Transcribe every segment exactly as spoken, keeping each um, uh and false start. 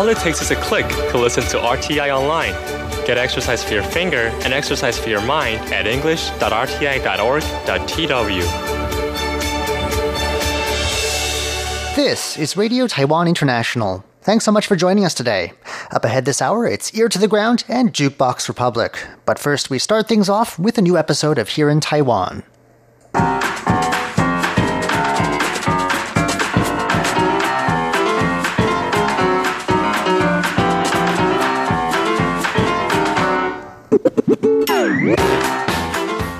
All it takes is a click to listen to R T I online. Get exercise for your finger and exercise for your mind at english dot r t i dot org dot t w. This is Radio Taiwan International. Thanks so much for joining us today. Up ahead this hour, it's Ear to the Ground and Jukebox Republic. But first, we start things off with a new episode of Here in Taiwan.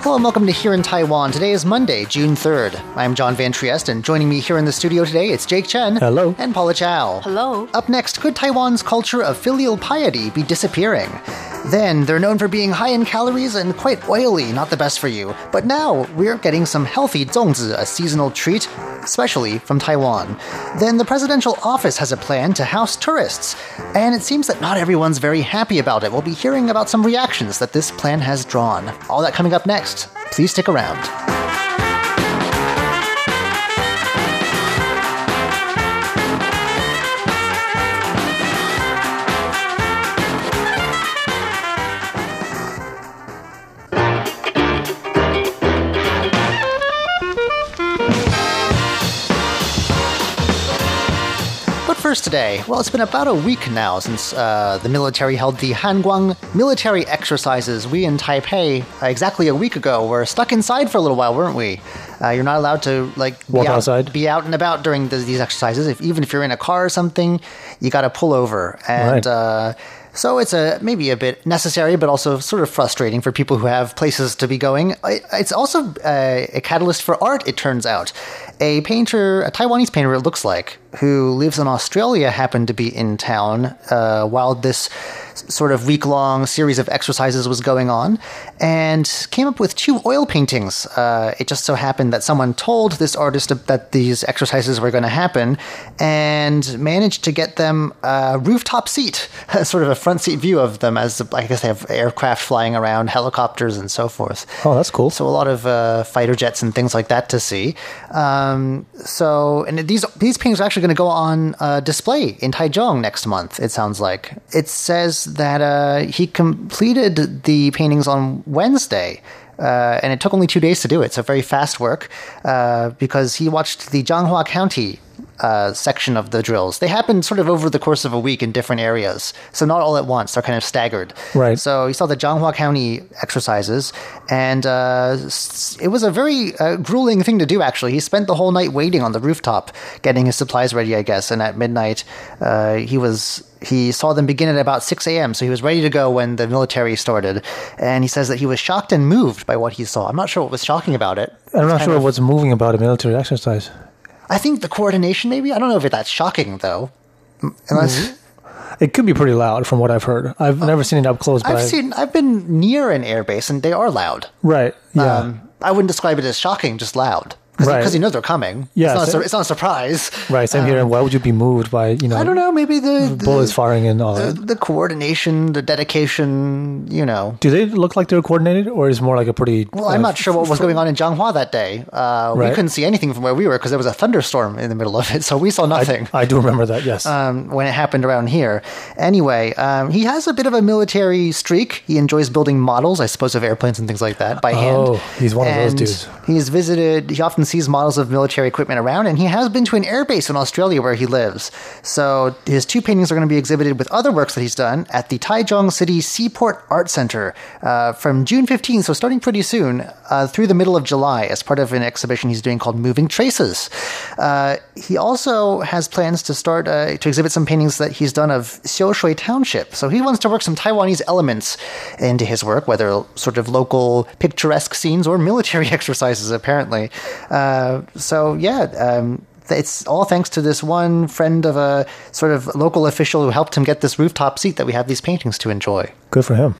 Hello and welcome to Here in Taiwan. Today is Monday, June third. I'm John Van Triest, and joining me here in the studio today, it's Jake Chen. Hello. And Paula Chow. Hello. Up next, could Taiwan's culture of filial piety be disappearing? Then, they're known for being high in calories and quite oily, not the best for you. But now, we're getting some healthy zongzi, a seasonal treat, especially from Taiwan. Then, the presidential office has a plan to house tourists. And it seems that not everyone's very happy about it. We'll be hearing about some reactions that this plan has drawn. All that coming up next. Please stick around. First today, well, it's been about a week now since uh, the military held the Hanguang military exercises. We in Taipei, uh, exactly a week ago, were stuck inside for a little while, weren't we? Uh, you're not allowed to like walk out, outside, be out and about during the, these exercises. If, even if you're in a car or something, you got to pull over. And right. uh, so it's a maybe a bit necessary, but also sort of frustrating for people who have places to be going. It, it's also uh, a catalyst for art, it turns out. A painter, a Taiwanese painter, it looks like, who lives in Australia, happened to be in town uh, while this sort of week-long series of exercises was going on, and came up with two oil paintings. Uh, it just so happened that someone told this artist that these exercises were going to happen, and managed to get them a rooftop seat, sort of a front seat view of them, as I guess they have aircraft flying around, helicopters, and so forth. Oh, that's cool. So a lot of uh, fighter jets and things like that to see. Um, Um, so, and these these paintings are actually going to go on uh, display in Taichung next month, it sounds like. It says that uh, he completed the paintings on Wednesday, uh, and it took only two days to do it, so very fast work, uh, because he watched the Zhanghua County uh, section of the drills. They happened sort of over the course of a week in different areas, so not all at once. They're kind of staggered. Right. So you saw the Zhanghua County exercises, and uh, it was a very uh, grueling thing to do, actually. He spent the whole night waiting on the rooftop, getting his supplies ready, I guess, and at midnight, uh, he was... He saw them begin at about six a.m., so he was ready to go when the military started. And he says that he was shocked and moved by what he saw. I'm not sure what was shocking about it. I'm not sure of, what's moving about a military exercise. I think the coordination, maybe? I don't know if that's shocking, though. Unless... It could be pretty loud from what I've heard. I've oh, never seen it up close. But I've, I've seen. I've been near an airbase, and they are loud. Right, yeah. Um, I wouldn't describe it as shocking, just loud. Because right. you know they're coming. Yeah, it's, not same, a, it's not a surprise. Right, same um, here. And why would you be moved by, you know... I don't know, maybe the... the bullets firing and all the, that. The coordination, the dedication, you know. Do they look like they're coordinated, or is it more like a pretty... Well, uh, I'm not sure what was going on in Zhanghua that day. Uh, right. We couldn't see anything from where we were because there was a thunderstorm in the middle of it, so we saw nothing. I, I do remember that, yes. Um, when it happened around here. Anyway, um, he has a bit of a military streak. He enjoys building models, I suppose, of airplanes and things like that by hand. Oh, he's one and of those dudes. He's visited... He often sees models of military equipment around, and he has been to an airbase in Australia where he lives. So his two paintings are going to be exhibited with other works that he's done at the Taichung City Seaport Art Center uh, from June fifteenth, so starting pretty soon, uh, through the middle of July as part of an exhibition he's doing called Moving Traces. Uh, he also has plans to start uh, to exhibit some paintings that he's done of Xiaoshui Township. So he wants to work some Taiwanese elements into his work, whether sort of local picturesque scenes or military exercises, apparently. Uh, so, yeah, um, it's all thanks to this one friend of a sort of local official who helped him get this rooftop seat that we have these paintings to enjoy. Good for him.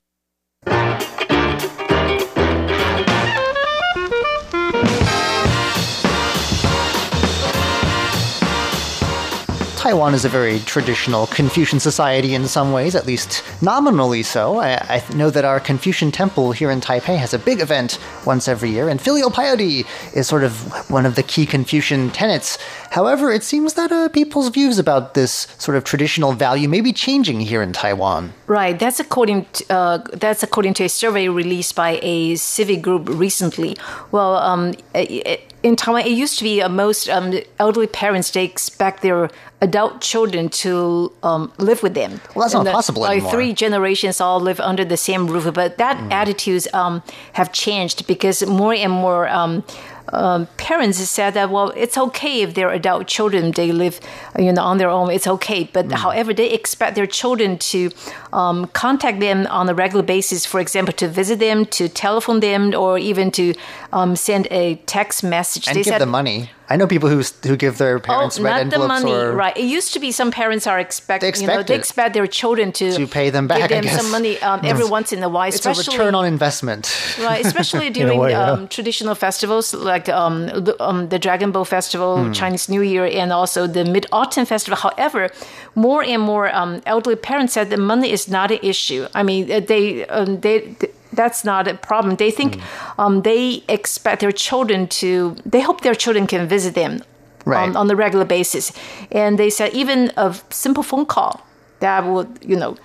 Taiwan is a very traditional Confucian society in some ways, at least nominally so. I, I know that our Confucian temple here in Taipei has a big event once every year, and filial piety is sort of one of the key Confucian tenets However, it seems that uh, people's views about this sort of traditional value may be changing here in Taiwan. Right. That's according to, uh, that's according to a survey released by a civic group recently. Well, um, in Taiwan, it used to be uh, most um, elderly parents, they expect their adult children to um, live with them. Well, that's and not the, possible anymore. Like three generations all live under the same roof. But that mm. attitudes um, have changed because more and more um, um, parents said that, well, it's okay if their adult children, they live you know, on their own, it's okay. But mm. however, they expect their children to um, contact them on a regular basis, for example, to visit them, to telephone them, or even to um, send a text message. And they give said, them money. I know people who who give their parents oh, red envelopes. Not the money, or, right? It used to be some parents are expect, they expect you know, they expect their children to, to pay them back. Give them I guess. some money um, every yes. once in a while. It's a return on investment, right? Especially during way, yeah. um, traditional festivals like um, the, um, the Dragon Boat Festival, hmm. Chinese New Year, and also the Mid Autumn Festival. However, more and more um, elderly parents said that money is not an issue. I mean, they um, they. they That's not a problem. They think mm. um, they expect their children to, they hope their children can visit them right. on, on a regular basis. And they said even a simple phone call, that would, you know,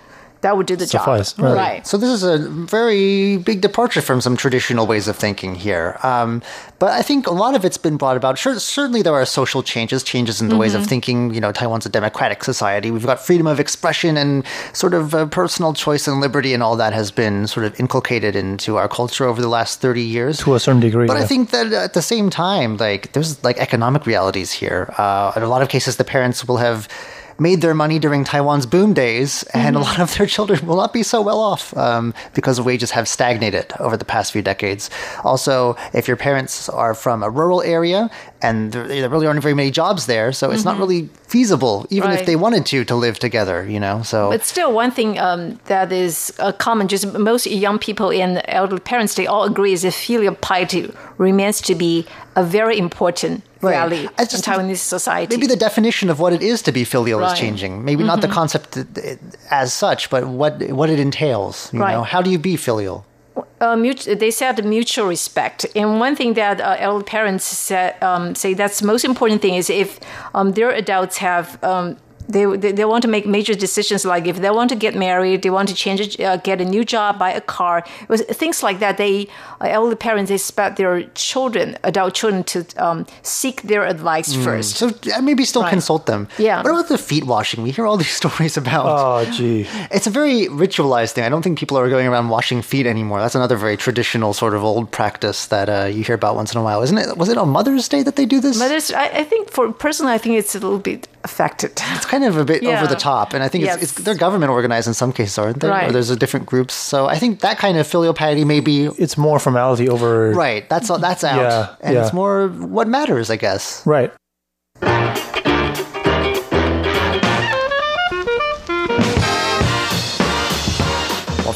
that would do the Suffice. job. Right. right. So this is a very big departure from some traditional ways of thinking here. Um, but I think a lot of it's been brought about. Sure, certainly there are social changes, changes in the mm-hmm. ways of thinking. You know, Taiwan's a democratic society. We've got freedom of expression and sort of uh, personal choice and liberty, and all that has been sort of inculcated into our culture over the last thirty years. To a certain degree. But yeah. I think that at the same time, like there's like economic realities here. Uh, in a lot of cases, the parents will have made their money during Taiwan's boom days, and mm-hmm. a lot of their children will not be so well off um, because wages have stagnated over the past few decades. Also, if your parents are from a rural area, and there, there really aren't very many jobs there, so it's mm-hmm. not really feasible, even right. if they wanted to, to live together, you know. So, but still, one thing um, that is uh, common, just most young people and elderly parents, they all agree is that filial piety remains to be a very important Right. I just, in Taiwanese society. Maybe the definition of what it is to be filial right. is changing. Maybe mm-hmm. not the concept as such, but what what it entails. You right. know, how do you be filial? Uh, mutual, they said mutual respect. And one thing that uh, elder parents said, um, say that's the most important thing is if um, their adults have... Um, They, they they want to make major decisions, like if they want to get married, they want to change, uh, get a new job, buy a car. It was things like that. They uh, elderly parents they expect their children, adult children, to um, seek their advice mm. first. So maybe still right. consult them. Yeah. What about the feet washing? We hear all these stories about. Oh, gee. It's a very ritualized thing. I don't think people are going around washing feet anymore. That's another very traditional sort of old practice that uh, you hear about once in a while, isn't it? Was it on Mother's Day that they do this? Mother's. I, I think for personally, I think it's a little bit affected. It's kind Kind of a bit yeah. over the top, and I think yes. it's, it's they're government organized in some cases, aren't they? Right. Or there's a different groups, so I think that kind of filial piety may be it's more formality over right. That's all, that's out, yeah, and yeah. it's more what matters, I guess. Right.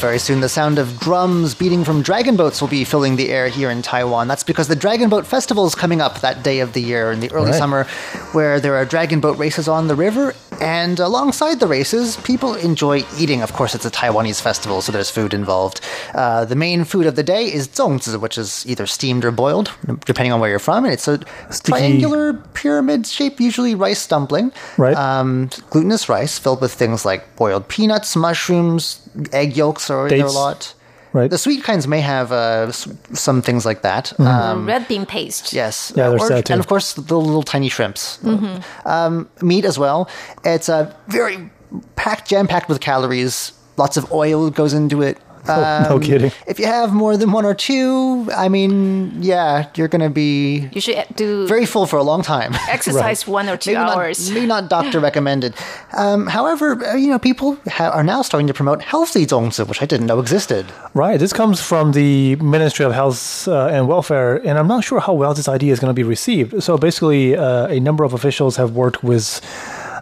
Very soon, the sound of drums beating from dragon boats will be filling the air here in Taiwan. That's because the Dragon Boat Festival is coming up that day of the year in the early right. summer, where there are dragon boat races on the river. And alongside the races, people enjoy eating. Of course, it's a Taiwanese festival, so there's food involved. Uh, the main food of the day is zongzi, which is either steamed or boiled, depending on where you're from. And it's a Sticky. triangular pyramid shape, usually rice dumpling. Right. Um, glutinous rice filled with things like boiled peanuts, mushrooms, egg yolks, or there are a lot. Right. The sweet kinds may have uh, some things like that. Mm-hmm. Um, Red bean paste. Yes. Yeah, there's or, that too. And of course, the little tiny shrimps. Mm-hmm. Um, meat as well. It's uh, very packed, jam-packed with calories. Lots of oil goes into it. Um, oh, no kidding. If you have more than one or two, I mean, yeah, you're going to be you should do very full for a long time. Exercise right. one or two maybe hours. Not, maybe not doctor recommended. Um, however, you know, people ha- are now starting to promote healthy zongzi, which I didn't know existed. Right. This comes from the Ministry of Health uh, and Welfare, and I'm not sure how well this idea is going to be received. So basically, uh, a number of officials have worked with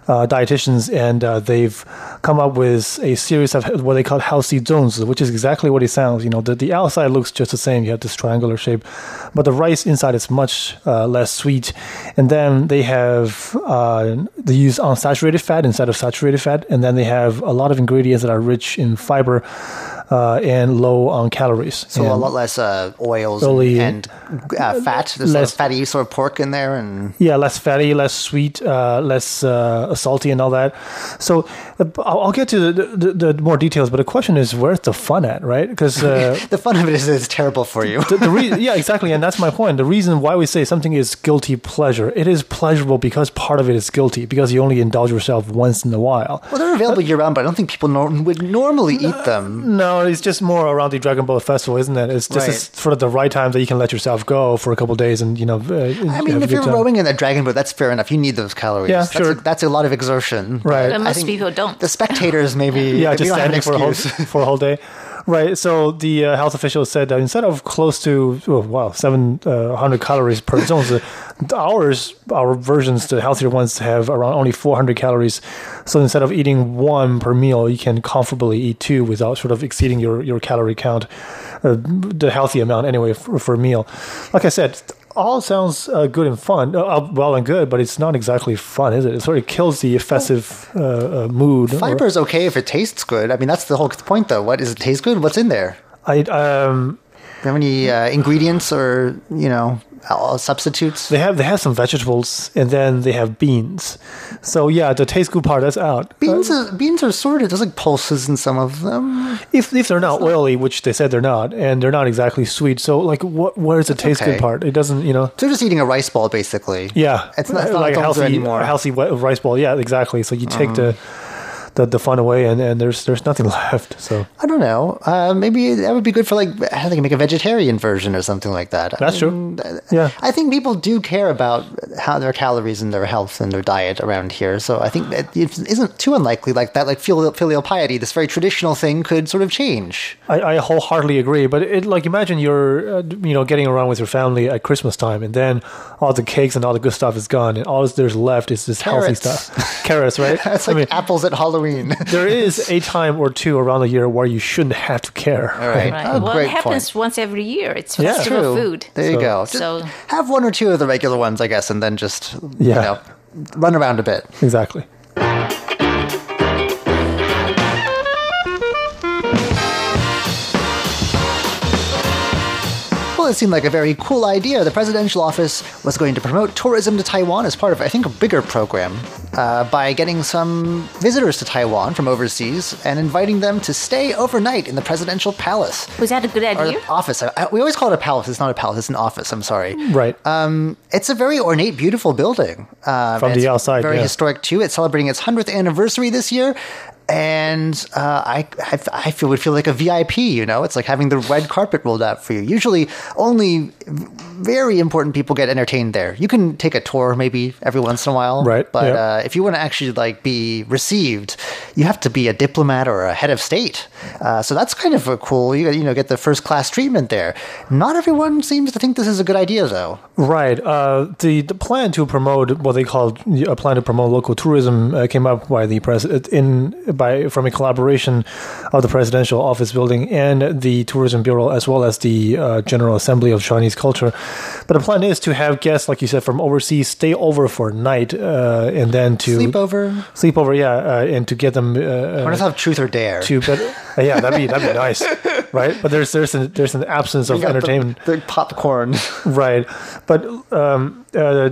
Uh, dietitians, and uh, they've come up with a series of what they call healthy zones, which is exactly what it sounds. You know, the, the outside looks just the same. You have this triangular shape, but the rice inside is much uh, less sweet. And then they have uh, they use unsaturated fat instead of saturated fat, and then they have a lot of ingredients that are rich in fiber. uh, and low on calories. So and a lot less uh, oils early, and uh, fat. There's less fatty sort of pork in there, and yeah, less fatty, less sweet, uh, less uh, salty, and all that. So uh, I'll get to the, the, the more details. But the question is, where's the fun at, right? Because uh, the fun of it is it's terrible for you. the, the re- yeah, exactly, and that's my point. The reason why we say something is guilty pleasure. It is pleasurable because part of it is guilty, because you only indulge yourself once in a while. Well, they're available year round, but I don't think people nor- would normally eat uh, them. No, it's just more around the Dragon Boat Festival, isn't it? It's just right. It's sort of the right time that you can let yourself go for a couple of days, and you know. Uh, I mean, if you're time. rowing in a dragon boat, that's fair enough. You need those calories. Yeah, that's sure. A, that's a lot of exertion, right? But most people don't. The spectators maybe. yeah, just standing for a whole for a whole day. Right, so the uh, health official said that instead of close to oh, wow seven hundred calories per zone, ours our versions, the healthier ones, have around only four hundred calories. So instead of eating one per meal, you can comfortably eat two without sort of exceeding your, your calorie count, uh, the healthy amount anyway for, for a meal. Like I said, all sounds uh, good and fun, uh, well and good, but it's not exactly fun, is it? It sort of kills the festive uh, uh, mood. Fiber is okay if it tastes good. I mean, that's the whole point, though. What is it? Taste good? What's in there? I um, do you have any uh, ingredients or you know substitutes? They have they have some vegetables, and then they have beans. So yeah, the taste good part is out. Beans uh, is, beans are sorted. There's like pulses in some of them. If if they're not it's oily, not... which they said they're not, and they're not exactly sweet. So like, what where is the taste okay. good part? It doesn't, you know. So you're just eating a rice ball basically. Yeah, it's not, it's not like a healthy anymore. A healthy rice ball. Yeah, exactly. So you take mm. the. The, the fun away, and, and there's there's nothing left. So I don't know. Uh, maybe that would be good for like I think make a vegetarian version or something like that. That's I mean, true. Yeah, I think people do care about how their calories and their health and their diet around here. So I think that it isn't too unlikely like that. Like filial, filial piety, this very traditional thing, could sort of change. I, I wholeheartedly agree. But it like imagine you're uh, you know getting around with your family at Christmas time, and then all the cakes and all the good stuff is gone, and all there's left is this Carrots. healthy stuff. Carrots, right? It's like I mean, apples at Halloween. There is a time or two around the year where you shouldn't have to care. All right. Right. Oh, well, great it happens point. Once every year. It's festival yeah. food. There so, you go. Just so have one or two of the regular ones, I guess, and then just yeah. you know, run around a bit. Exactly. It seemed like a very cool idea. The presidential office was going to promote tourism to Taiwan as part of, I think, a bigger program uh, by getting some visitors to Taiwan from overseas and inviting them to stay overnight in the presidential palace. Was that a good idea? Or office. I, we always call it a palace. It's not a palace. It's an office. I'm sorry. Right. Um, it's a very ornate, beautiful building. Um, from the outside, very yeah. historic, too. It's celebrating its hundredth anniversary this year. And uh, I, I, I feel would feel like a V I P, you know? It's like having the red carpet rolled out for you. Usually, only very important people get entertained there. You can take a tour maybe every once in a while. Right. But yeah. uh, if you want to actually like be received, you have to be a diplomat or a head of state. Uh, so that's kind of a cool, you, you know, get the first-class treatment there. Not everyone seems to think this is a good idea, though. Right. Uh, the, the plan to promote what they called a plan to promote local tourism uh, came up by the press in... By, from a collaboration of the Presidential Office Building and the Tourism Bureau, as well as the uh, General Assembly of Chinese Culture. But the plan is to have guests, like you said, from overseas stay over for a night uh, and then to... Sleep over. Sleep over, yeah, uh, and to get them... Uh, I want to have truth or dare. To, but, uh, yeah, that'd be, that'd be nice, right? But there's there's an, there's an absence of entertainment. The, the popcorn. Right. But... Um, Uh,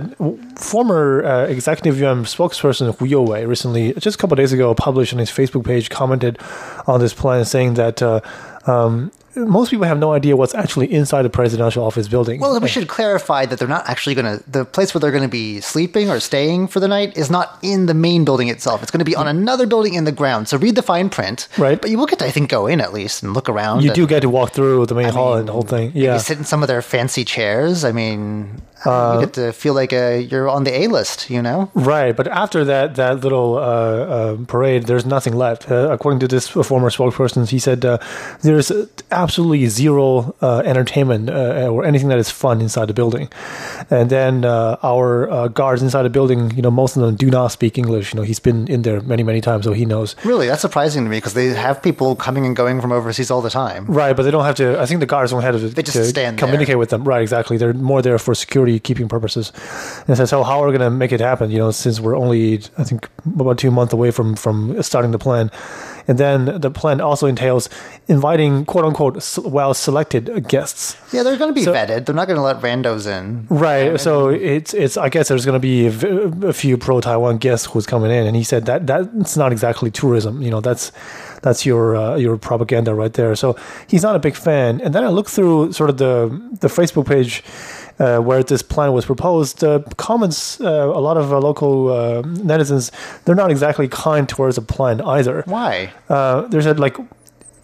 former uh, executive U M spokesperson Huo Wei recently, just a couple of days ago, published on his Facebook page, commented on this plan saying that uh, um, most people have no idea what's actually inside the presidential office building. Well, we should clarify that they're not actually going to, the place where they're going to be sleeping or staying for the night is not in the main building itself. It's going to be on another building in the ground. So read the fine print. Right. But you will get to, I think, go in at least and look around. You and, do get to walk through the main I hall mean, and the whole thing. Yeah. You sit in some of their fancy chairs. I mean... Uh, you get to feel like uh, you're on the A-list, you know? Right, but after that that little uh, uh, parade, there's nothing left. Uh, according to this former spokesperson, he said uh, there's absolutely zero uh, entertainment uh, or anything that is fun inside the building. And then uh, our uh, guards inside the building, you know, most of them do not speak English. You know, he's been in there many, many times, so he knows. Really, that's surprising to me because they have people coming and going from overseas all the time. Right, but they don't have to, I think the guards don't have to, they just to stand communicate there. With them. Right, exactly. They're more there for security security keeping purposes. And I said, so how are we going to make it happen, you know, since we're only, I think, about two months away from, from starting the plan. And then the plan also entails inviting, quote-unquote, well-selected guests. Yeah, they're going to be so, vetted. They're not going to let randos in. Right. Yeah, so it's, it's. I guess there's going to be a, a few pro-Taiwan guests who's coming in. And he said that that's not exactly tourism. You know, that's that's your uh, your propaganda right there. So he's not a big fan. And then I looked through sort of the, the Facebook page uh, where this plan was proposed. The uh, comments, uh, a lot of uh, local uh, netizens, they're not exactly kind towards the plan either. Why? Uh, they said, like,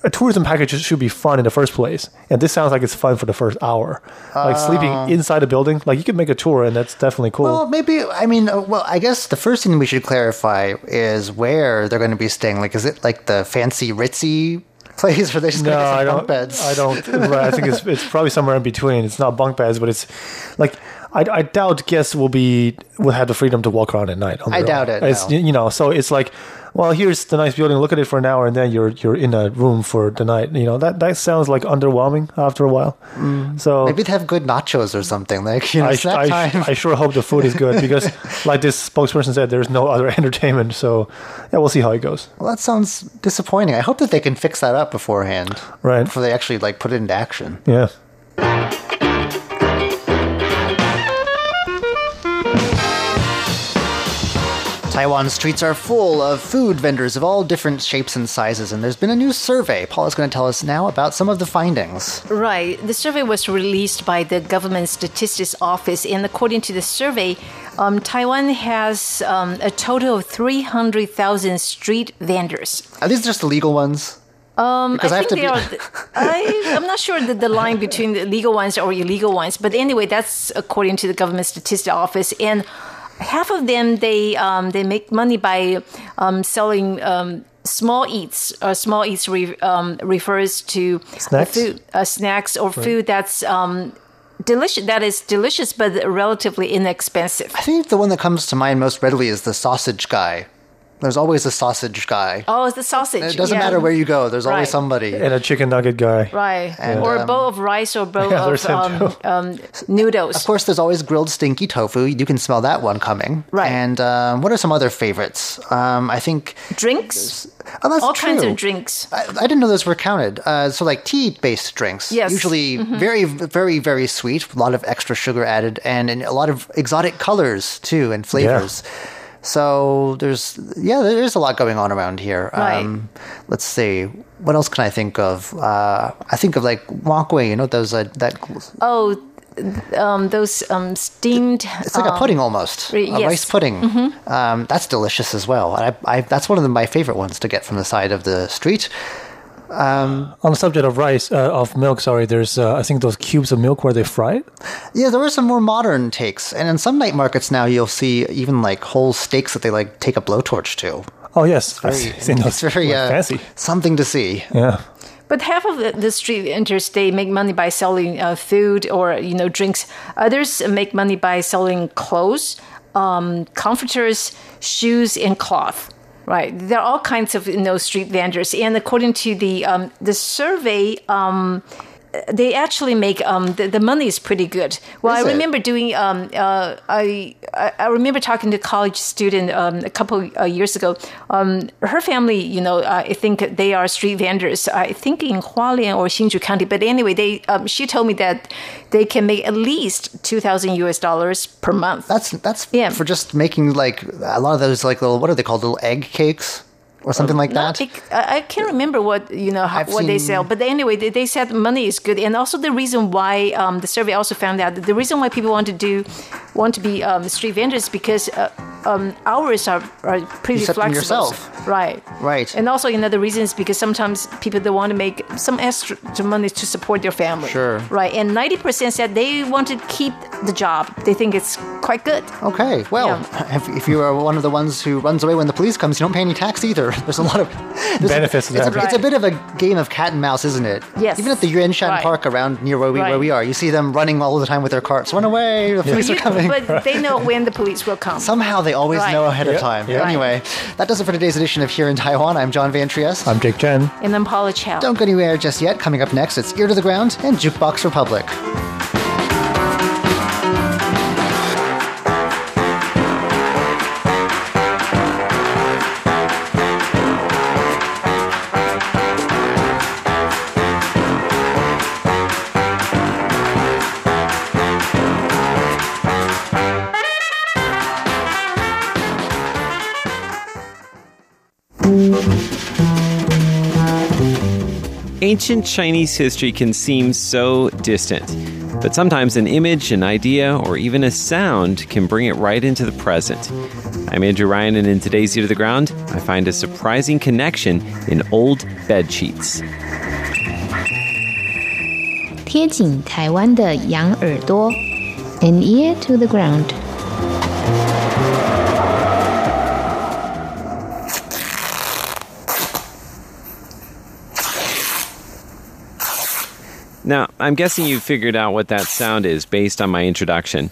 a tourism package should be fun in the first place. And this sounds like it's fun for the first hour. Uh, like, sleeping inside a building, like, you can make a tour, and that's definitely cool. Well, maybe, I mean, well, I guess the first thing we should clarify is where they're going to be staying. Like, is it, like, the fancy, ritzy place where they just no, I don't, bunk beds? I don't, right, I think it's, it's probably somewhere in between. It's not bunk beds, but it's, like... I, I doubt guests will be will have the freedom to walk around at night. I doubt own. it. It's, no. You know, so it's like, well, here's the nice building. Look at it for an hour, and then you're you're in a room for the night. You know, that, that sounds like underwhelming after a while. Mm. So maybe they have good nachos or something. Like, you know, I, it's that I, time. I sure hope the food is good because, like this spokesperson said, there's no other entertainment. So yeah, we'll see how it goes. Well, that sounds disappointing. I hope that they can fix that up beforehand, right? Before they actually like put it into action. Yeah. Taiwan's streets are full of food vendors of all different shapes and sizes, and there's been a new survey. Paula's going to tell us now about some of the findings. Right. The survey was released by the government statistics office, and according to the survey, um, Taiwan has um, a total of three hundred thousand street vendors. Are these just the legal ones? Um, I, I think they are. I, I'm not sure that the line between the legal ones or illegal ones, but anyway, that's according to the government statistics office, and half of them, they um, they make money by um, selling um, small eats. Uh, small eats re- um, refers to snacks, food, uh, snacks or right. food that's um, delicious. That is delicious, but relatively inexpensive. I think the one that comes to mind most readily is the sausage guy. There's always a sausage guy. Oh, it's the sausage. It doesn't yeah. matter where you go. There's right. always somebody. And a chicken nugget guy. Right. And, or um, a bowl of rice or a bowl yeah, of um, um, noodles. Of course, there's always grilled stinky tofu. You can smell that one coming. Right. And um, what are some other favorites? Um, I think... Drinks. Oh, that's All true. Kinds of drinks. I, I didn't know those were counted. Uh, so like tea-based drinks. Yes. Usually mm-hmm. very, very, very sweet. A lot of extra sugar added. And, and a lot of exotic colors, too, and flavors. Yeah. So there's, yeah, there's a lot going on around here. Right. Um, let's see. What else can I think of? Uh, I think of like Makwe, you know, those, uh, that. Oh, um, those um, steamed. It's like um, a pudding almost. Re- yes. A rice pudding. Mm-hmm. Um, that's delicious as well. I, I, that's one of the, my favorite ones to get from the side of the street. Um, on the subject of rice, uh, of milk, sorry, there's, uh, I think, those cubes of milk where they fry it? Yeah, there were some more modern takes. And in some night markets now, you'll see even, like, whole steaks that they, like, take a blowtorch to. Oh, yes. Very, I've seen those. It's very uh, fancy. Something to see. Yeah. But half of the, the street vendors, they make money by selling uh, food or, you know, drinks. Others make money by selling clothes, um, comforters, shoes, and cloth. Right, there are all kinds of you know street vendors, and according to the um, the survey, um, they actually make um, the, the money is pretty good. Well, is I remember it? doing um, uh, I I remember talking to a college student um, a couple uh, years ago. Um, her family, you know, uh, I think they are street vendors. I think in Hualien or Hsinchu County, but anyway, they um, she told me that they can make at least two thousand U S dollars per month. That's that's yeah. for just making like a lot of those like little, what are they called, little egg cakes or something um, like that. Big, I can't remember what you know how, what seen... they sell, but anyway, they, they said money is good, and also the reason why um, the survey also found out that the reason why people want to do want to be um, street vendors is because uh, um, hours are, are pretty you set flexible. Them yourself. Right, right, and also another reason is because sometimes people they want to make some extra money to support their family. Sure, right, and ninety percent said they want to keep the job. They think it's quite good. Okay, well, yeah. if, if you are one of the ones who runs away when the police comes, you don't pay any tax either. There's a lot of benefits. A, it's, a, right. it's a bit of a game of cat and mouse, isn't it? Yes. Even at the Yuan Shan right. Park around near where we right. where we are, you see them running all the time with their carts. Run away! The police yeah. are coming. You, but they know when the police will come. Somehow they always right. know ahead yep. of time. Yep. Right. Anyway, that does it for today's edition of Here in Taiwan. I'm John Van Triest. I'm Jake Chen. And I'm Paula Chow. Don't go anywhere just yet. Coming up next, it's Ear to the Ground and Jukebox Republic. Ancient Chinese history can seem so distant, but sometimes an image, an idea, or even a sound can bring it right into the present. I'm Andrew Ryan, and in today's Ear to the Ground, I find a surprising connection in old bedsheets. 贴紧台湾的羊耳朵, an ear to the ground. Now, I'm guessing you've figured out what that sound is based on my introduction.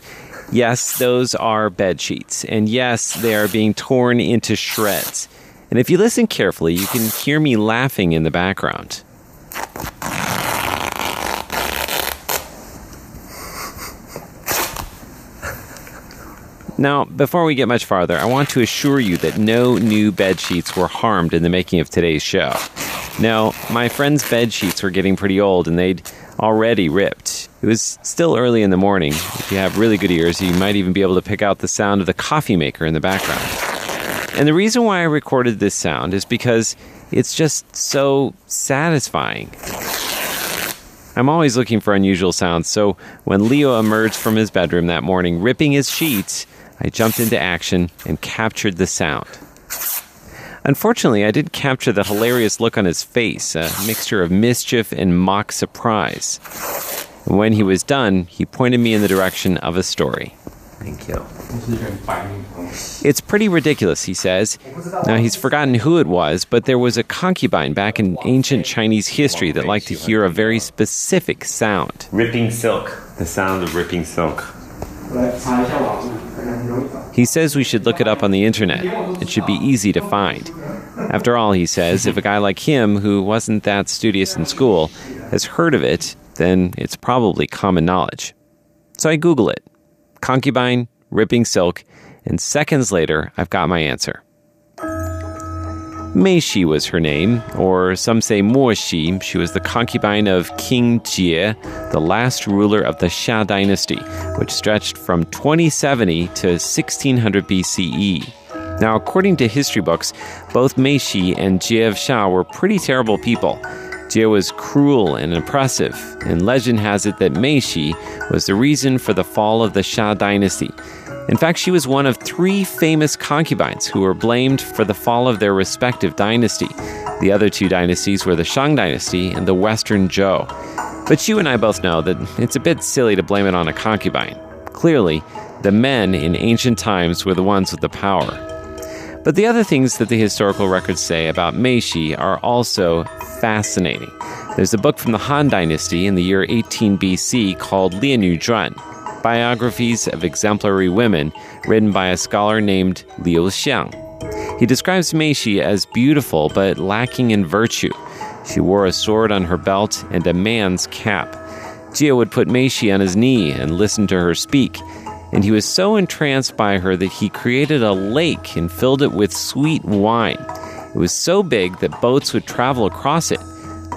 Yes, those are bedsheets. And yes, they are being torn into shreds. And if you listen carefully, you can hear me laughing in the background. Now, before we get much farther, I want to assure you that no new bedsheets were harmed in the making of today's show. No, my friend's bedsheets were getting pretty old and they'd already ripped. It was still early in the morning. If you have really good ears, you might even be able to pick out the sound of the coffee maker in the background. And the reason why I recorded this sound is because it's just so satisfying. I'm always looking for unusual sounds, so when Leo emerged from his bedroom that morning ripping his sheets, I jumped into action and captured the sound. Unfortunately, I did capture the hilarious look on his face, a mixture of mischief and mock surprise. And when he was done, he pointed me in the direction of a story. Thank you. It's pretty ridiculous, he says. Now, he's forgotten who it was, but there was a concubine back in ancient Chinese history that liked to hear a very specific sound. Ripping silk. The sound of ripping silk. He says we should look it up on the internet. It should be easy to find. After all, he says, if a guy like him, who wasn't that studious in school, has heard of it, then it's probably common knowledge. So I Google it. Concubine, ripping silk, and seconds later, I've got my answer. Mei Shi was her name, or some say Mo Shi. She was the concubine of King Jie, the last ruler of the Xia dynasty, which stretched from twenty seventy to sixteen hundred B C E. Now, according to history books, both Mei Shi and Jie of Xia were pretty terrible people. Jie was cruel and oppressive, and legend has it that Mei Shi was the reason for the fall of the Xia dynasty. In fact, she was one of three famous concubines who were blamed for the fall of their respective dynasty. The other two dynasties were the Shang Dynasty and the Western Zhou. But you and I both know that it's a bit silly to blame it on a concubine. Clearly, the men in ancient times were the ones with the power. But the other things that the historical records say about Mei Shi are also fascinating. There's a book from the Han Dynasty in the year eighteen B C called Lianyu Zhuan, Biographies of Exemplary Women, written by a scholar named Liu Xiang. He describes Mei Shi as beautiful but lacking in virtue. She wore a sword on her belt and a man's cap. Jie would put Mei Shi on his knee and listen to her speak, and he was so entranced by her that he created a lake and filled it with sweet wine. It was so big that boats would travel across it.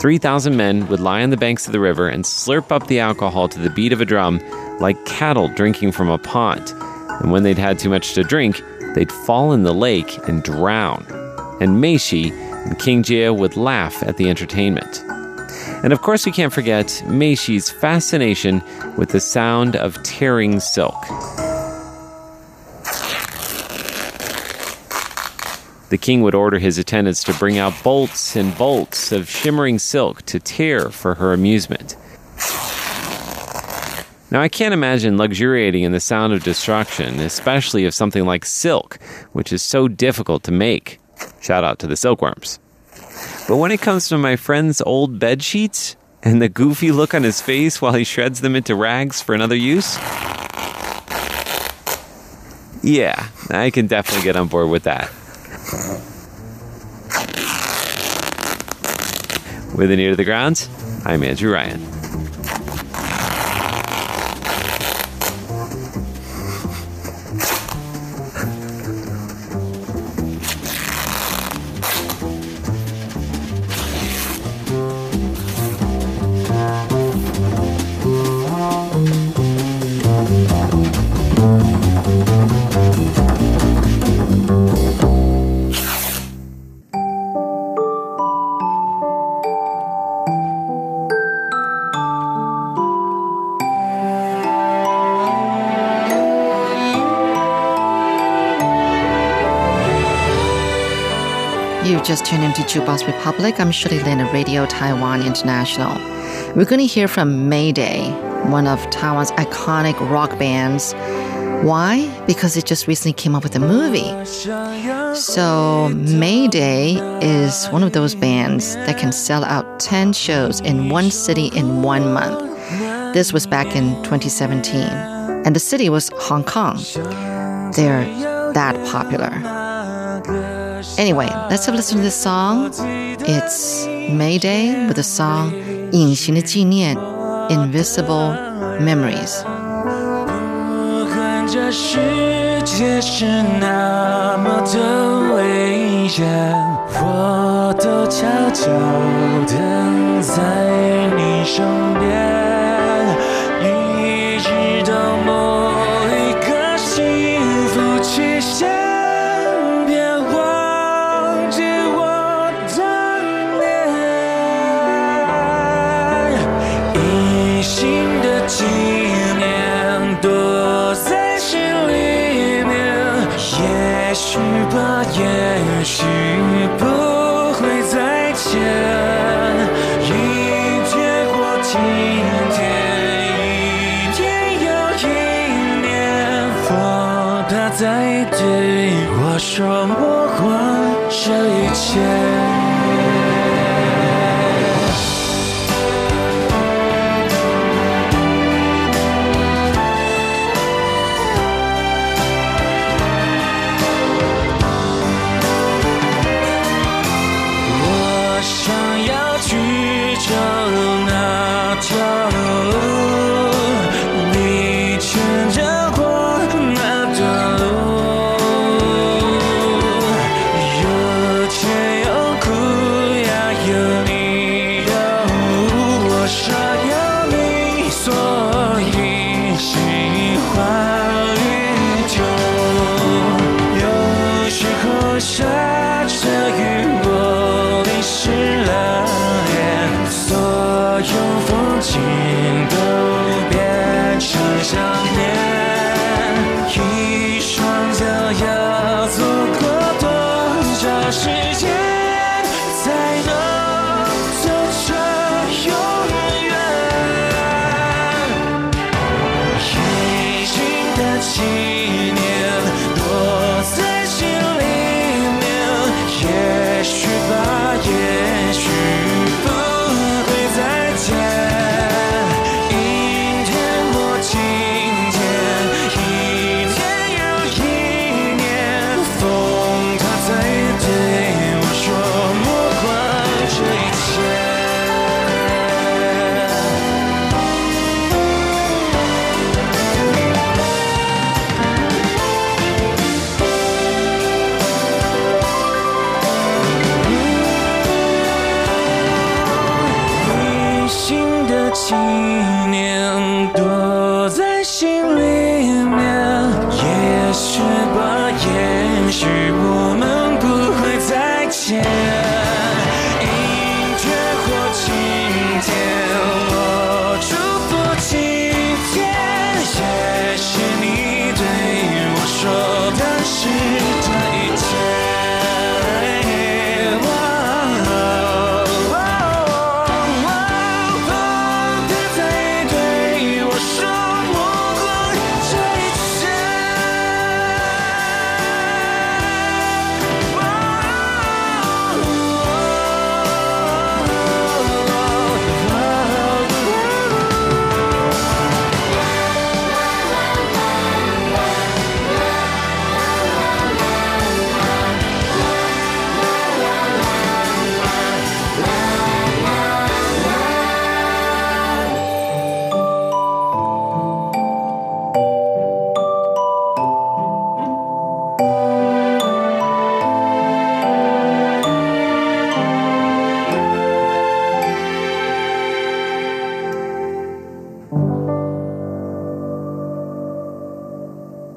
three thousand men would lie on the banks of the river and slurp up the alcohol to the beat of a drum, like cattle drinking from a pond. And when they'd had too much to drink, they'd fall in the lake and drown. And Mei Shi and King Jie would laugh at the entertainment. And of course, we can't forget Mei Shi's fascination with the sound of tearing silk. The king would order his attendants to bring out bolts and bolts of shimmering silk to tear for her amusement. Now, I can't imagine luxuriating in the sound of destruction, especially of something like silk, which is so difficult to make. Shout out to the silkworms. But when it comes to my friend's old bedsheets and the goofy look on his face while he shreds them into rags for another use, yeah, I can definitely get on board with that. With an ear to the ground, I'm Andrew Ryan. You just tuned into Jukebox Republic. I'm Shirley Lin at Radio Taiwan International. We're going to hear from Mayday, one of Taiwan's iconic rock bands. Why? Because it just recently came up with a movie. So Mayday is one of those bands that can sell out ten shows in one city in one month. This was back in twenty seventeen. And the city was Hong Kong. They're that popular. Anyway, let's have a listen to this song. It's Mayday with the song 隐形的纪念, Invisible Memories. 也许不言，许不会再见。一天过，今天，一天又一年，佛他在对我说，我还这一切。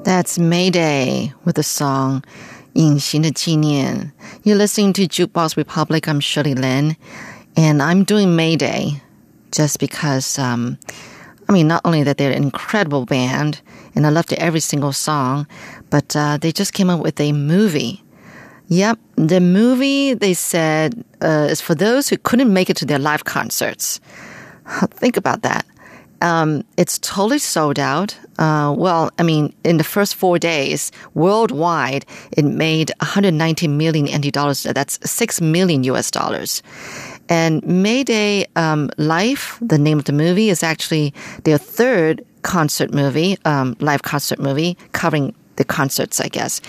That's Mayday with the song 隐形的纪念. You're listening to Jukebox Republic. I'm Shirley Lin, and I'm doing Mayday just because, um, I mean, not only that they're an incredible band, and I loved every single song, but uh, they just came up with a movie. Yep. The movie, they said, uh, is for those who couldn't make it to their live concerts. Think about that. Um, it's totally sold out. Uh, well, I mean, in the first four days, worldwide, it made one hundred nineteen million N T dollars. That's six million U S dollars. And Mayday um, Life, the name of the movie, is actually their third concert movie, um, live concert movie, covering the concerts, I guess.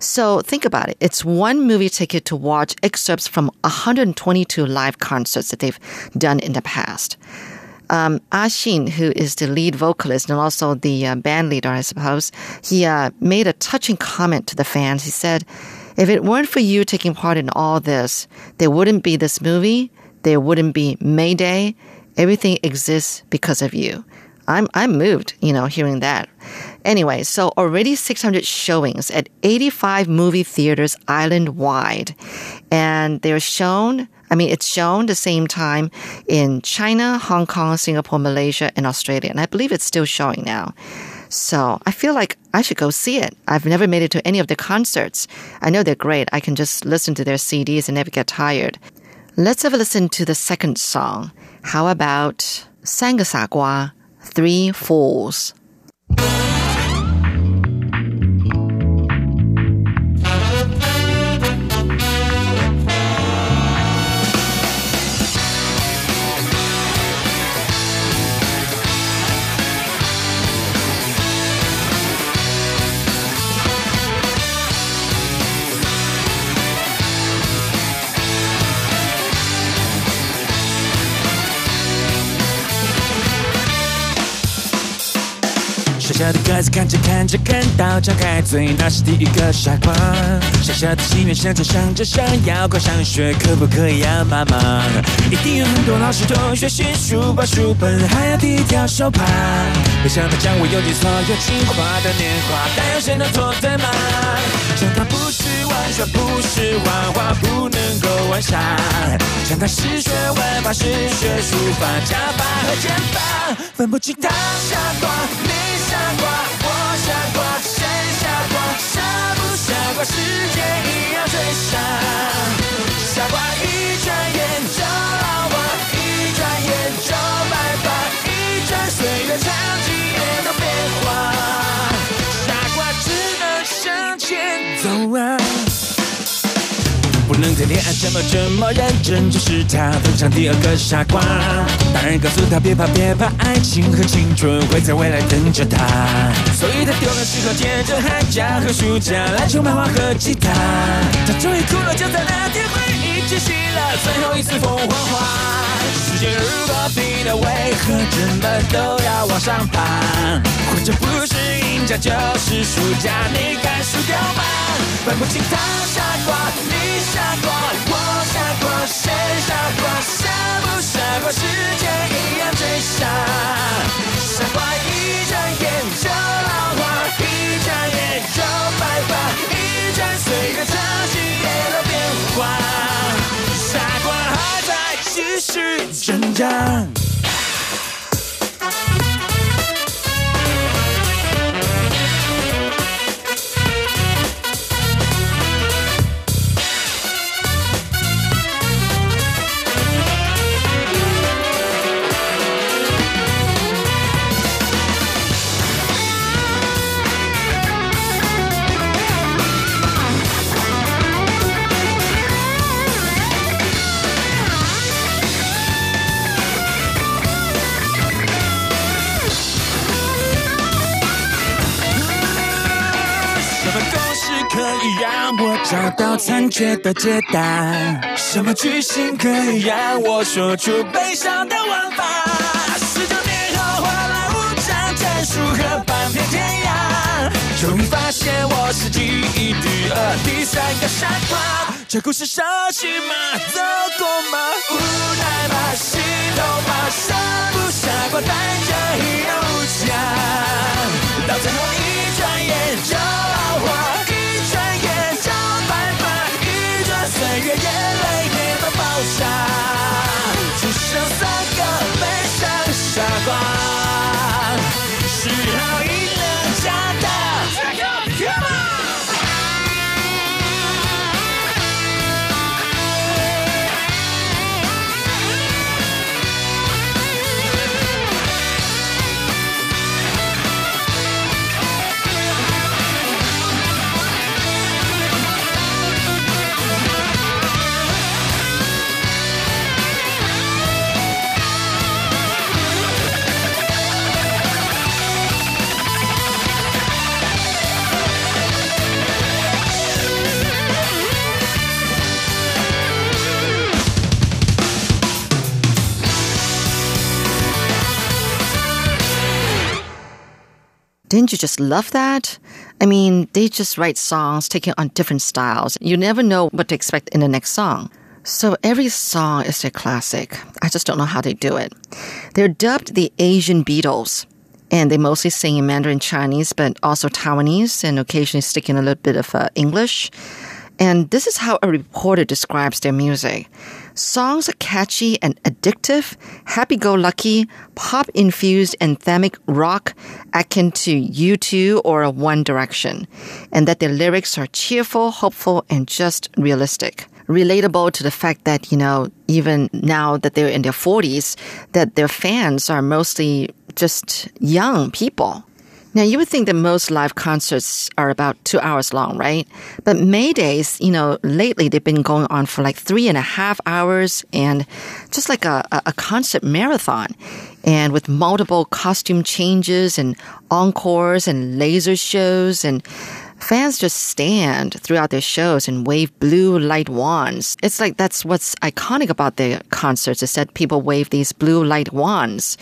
So think about it. It's one movie ticket to watch excerpts from one hundred twenty-two live concerts that they've done in the past. Um, Ashin, who is the lead vocalist and also the uh, band leader, I suppose, he uh, made a touching comment to the fans. He said, if it weren't for you taking part in all this, there wouldn't be this movie. There wouldn't be Mayday. Everything exists because of you. I'm I'm moved, you know, hearing that. Anyway, so already six hundred showings at eighty-five movie theaters island-wide. And they're shown, I mean, it's shown the same time in China, Hong Kong, Singapore, Malaysia, and Australia. And I believe it's still showing now. So I feel like I should go see it. I've never made it to any of the concerts. I know they're great. I can just listen to their C Ds and never get tired. Let's have a listen to the second song. How about San Ge Sa Gua, Three Fools?傻傻的鸽子看着看着看到张开嘴，那是第一个傻瓜。傻傻的心愿想着想着想要快上学，可不可以啊妈妈？一定有很多老师同学写书包书本，还要低调手帕。没想到将我用尽所有精华的年华，但有谁能做对吗？想他不是玩耍，不是玩花，不能够玩傻。想他是学文法，是学书法、加法和减法，分不清他傻瓜。傻瓜，我傻瓜，谁傻瓜？傻不傻瓜？世界一样最傻。傻瓜一转眼就老化，一转眼就白发，一转岁月长几年都变化。傻瓜只能向前走啊！不能谈恋爱这么这么认真，就是他登上第二个傻瓜。大人告诉他别怕别怕，爱情和青春会在未来等着他。所以他丢了石头，接着寒假和暑假，篮球、漫画和吉他。他终于哭了，就在那天回忆窒息了，最后一次凤凰花。时间如果停了，为何整个都要往上爬？活着不是赢家就是输家，你该输掉吗？分不清他傻瓜，你傻瓜，我傻瓜，谁傻瓜？傻不傻瓜？世界一样最傻。傻瓜一转眼就老化，一转眼就白发，一转岁月潮汐也都变化。傻瓜还在继续成长。找到残缺的解答，什么句型可以让我说出悲伤的玩法？十九年后换来五张战书和半片天涯，终于发现我是第一、第二、第三个傻瓜。这故事熟悉吗？走过吗？无奈吧，心痛吧，傻不傻瓜？代价一样无价，到最后一转眼就老化。岁月眼泪也都爆炸，只剩三个悲伤傻瓜，是好赢了假的。Didn't you just love that? I mean, they just write songs taking on different styles. You never know what to expect in the next song. So every song is a classic. I just don't know how they do it. They're dubbed the Asian Beatles, and they mostly sing in Mandarin Chinese, but also Taiwanese, and occasionally stick in a little bit of uh, English. And this is how a reporter describes their music. Songs are catchy and addictive, happy-go-lucky, pop-infused anthemic rock akin to U two or One Direction, and that their lyrics are cheerful, hopeful, and just realistic. Relatable to the fact that, you know, even now that they're in their forties, that their fans are mostly just young people. Now, you would think that most live concerts are about two hours long, right? But Maydays, you know, lately they've been going on for like three and a half hours and just like a, a concert marathon. And with multiple costume changes and encores and laser shows, and fans just stand throughout their shows and wave blue light wands. It's like that's what's iconic about their concerts is that people wave these blue light wands.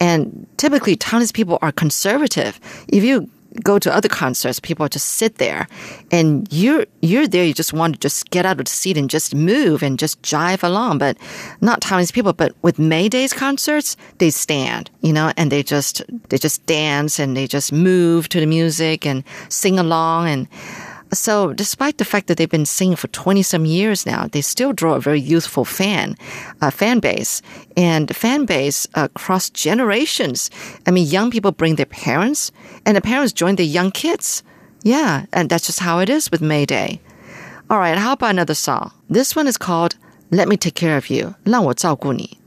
And typically, Taiwanese people are conservative. If you go to other concerts, people just sit there. And you're, you're there, you just want to just get out of the seat and just move and just jive along. But not Taiwanese people. But with Mayday's concerts, they stand, you know, and they just, they just dance and they just move to the music and sing along. And so despite the fact that they've been singing for twenty-some years now, they still draw a very youthful fan uh, fan base. And fan base uh, across generations. I mean, young people bring their parents, and the parents join the young kids. Yeah, and that's just how it is with Mayday. All right, how about another song? This one is called Let Me Take Care of You, 让我照顾你.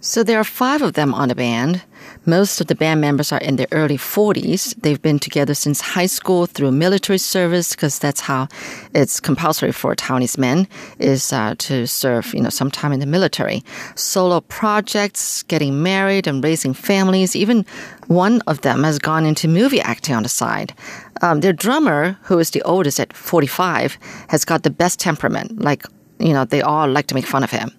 So there are five of them on the band. Most of the band members are in their early forties. They've been together since high school through military service, because that's how it's compulsory for Taiwanese men is uh, to serve, you know, sometime in the military. Solo projects, getting married and raising families. Even one of them has gone into movie acting on the side. Um, their drummer, who is the oldest at forty-five, has got the best temperament. Like, you know, they all like to make fun of him.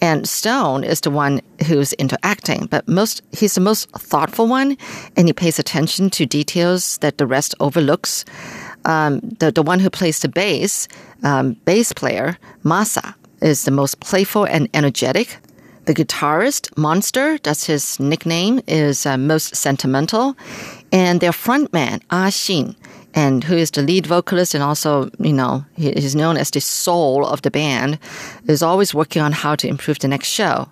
And Stone is the one who's into acting, but most he's the most thoughtful one, and he pays attention to details that the rest overlooks. Um, the, the one who plays the bass, um, bass player, Masa, is the most playful and energetic. The guitarist, Monster, that's his nickname, is uh, most sentimental. And their frontman, Ashin, and who is the lead vocalist and also, you know, he is known as the soul of the band, is always working on how to improve the next show.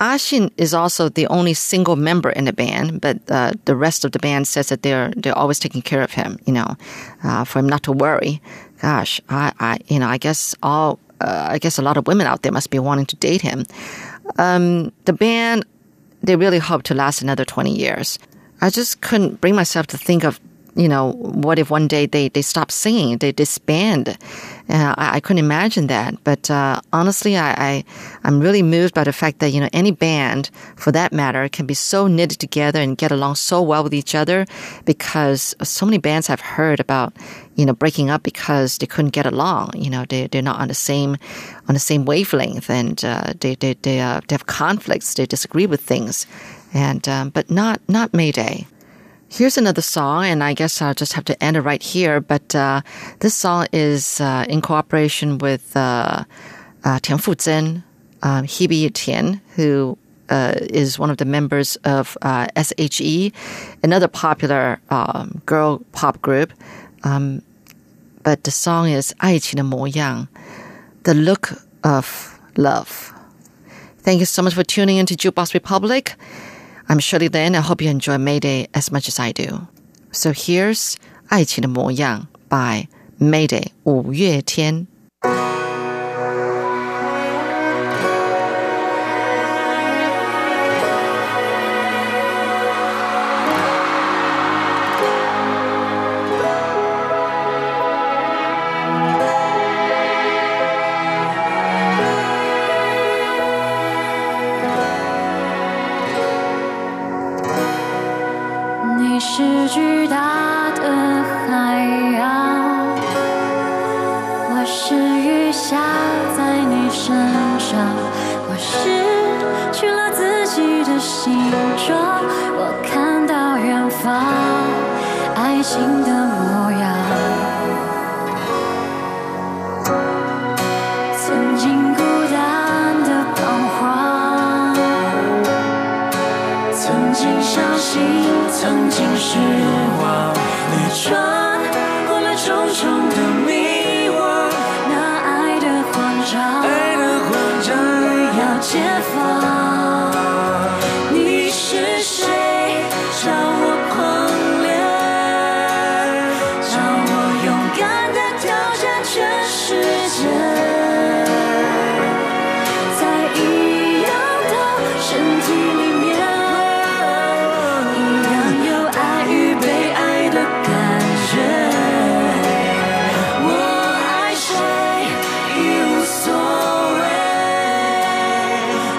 Ashin is also the only single member in the band, but uh, the rest of the band says that they're they're always taking care of him, you know, uh, for him not to worry. Gosh, I, I you know, I guess all, uh, I guess a lot of women out there must be wanting to date him. Um, the band, they really hope to last another twenty years. I just couldn't bring myself to think of, you know, what if one day they, they stop singing, they disband? Uh, I, I couldn't imagine that. But uh, honestly, I, I, I'm really moved by the fact that, you know, any band, for that matter, can be so knitted together and get along so well with each other, because so many bands I've heard about, you know, breaking up because they couldn't get along. You know, they, they're not on the same on the same wavelength, and uh, they, they, they, uh, they have conflicts, they disagree with things, and um, but not, not Mayday. Here's another song, and I guess I'll just have to end it right here. But uh, this song is uh, in cooperation with uh, uh, Tian Fuzhen, uh, Hebe Tian, who uh, is one of the members of uh, S H E, another popular um, girl pop group. Um, but the song is 爱情的模样, The Look of Love. Thank you so much for tuning in to Jukebox Republic. I'm Shirley Lin. I hope you enjoy Mayday as much as I do. So here's 爱情的模样 by Mayday 五月天.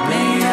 May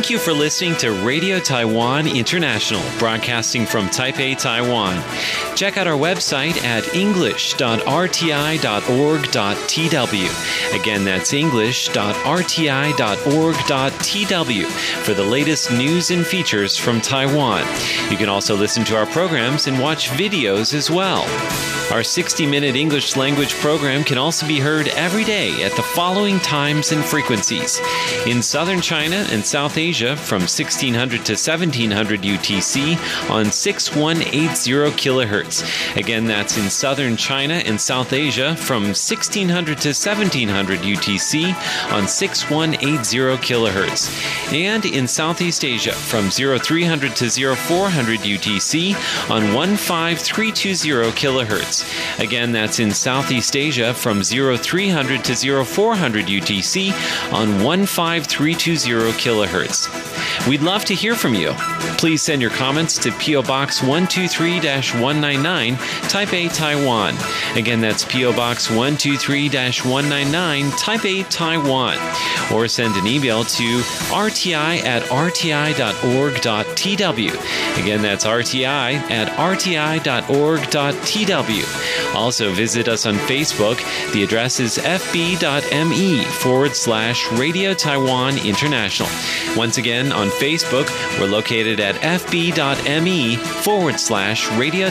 Thank you for listening to Radio Taiwan International, broadcasting from Taipei, Taiwan. Check out our website at english dot r t i dot org dot t w. Again, that's english dot r t i dot org dot t w for the latest news and features from Taiwan. You can also listen to our programs and watch videos as well. Our sixty minute English language program can also be heard every day at the following times and frequencies. In southern China and South Asia from sixteen hundred to seventeen hundred U T C on six one eight zero kilohertz. Again, that's in southern China and South Asia from sixteen hundred to seventeen hundred U T C on six one eight zero kilohertz. And in Southeast Asia from zero three hundred to zero four hundred U T C on one five three two zero kilohertz. Again, that's in Southeast Asia from zero three hundred to zero four hundred U T C on one five three two zero kilohertz. We'd love to hear from you. Please send your comments to P O Box one two three one nine nine, Taipei, Taiwan. Again, that's P O Box one two three one nine nine, Taipei, Taiwan. Or send an email to r t i at r t i dot org dot t w. Again, that's r t i at r t i dot org dot t w. Also visit us on Facebook. The address is fb.me forward slash Radio Taiwan International. Once again, on Facebook, we're located at fb.me forward slash Radio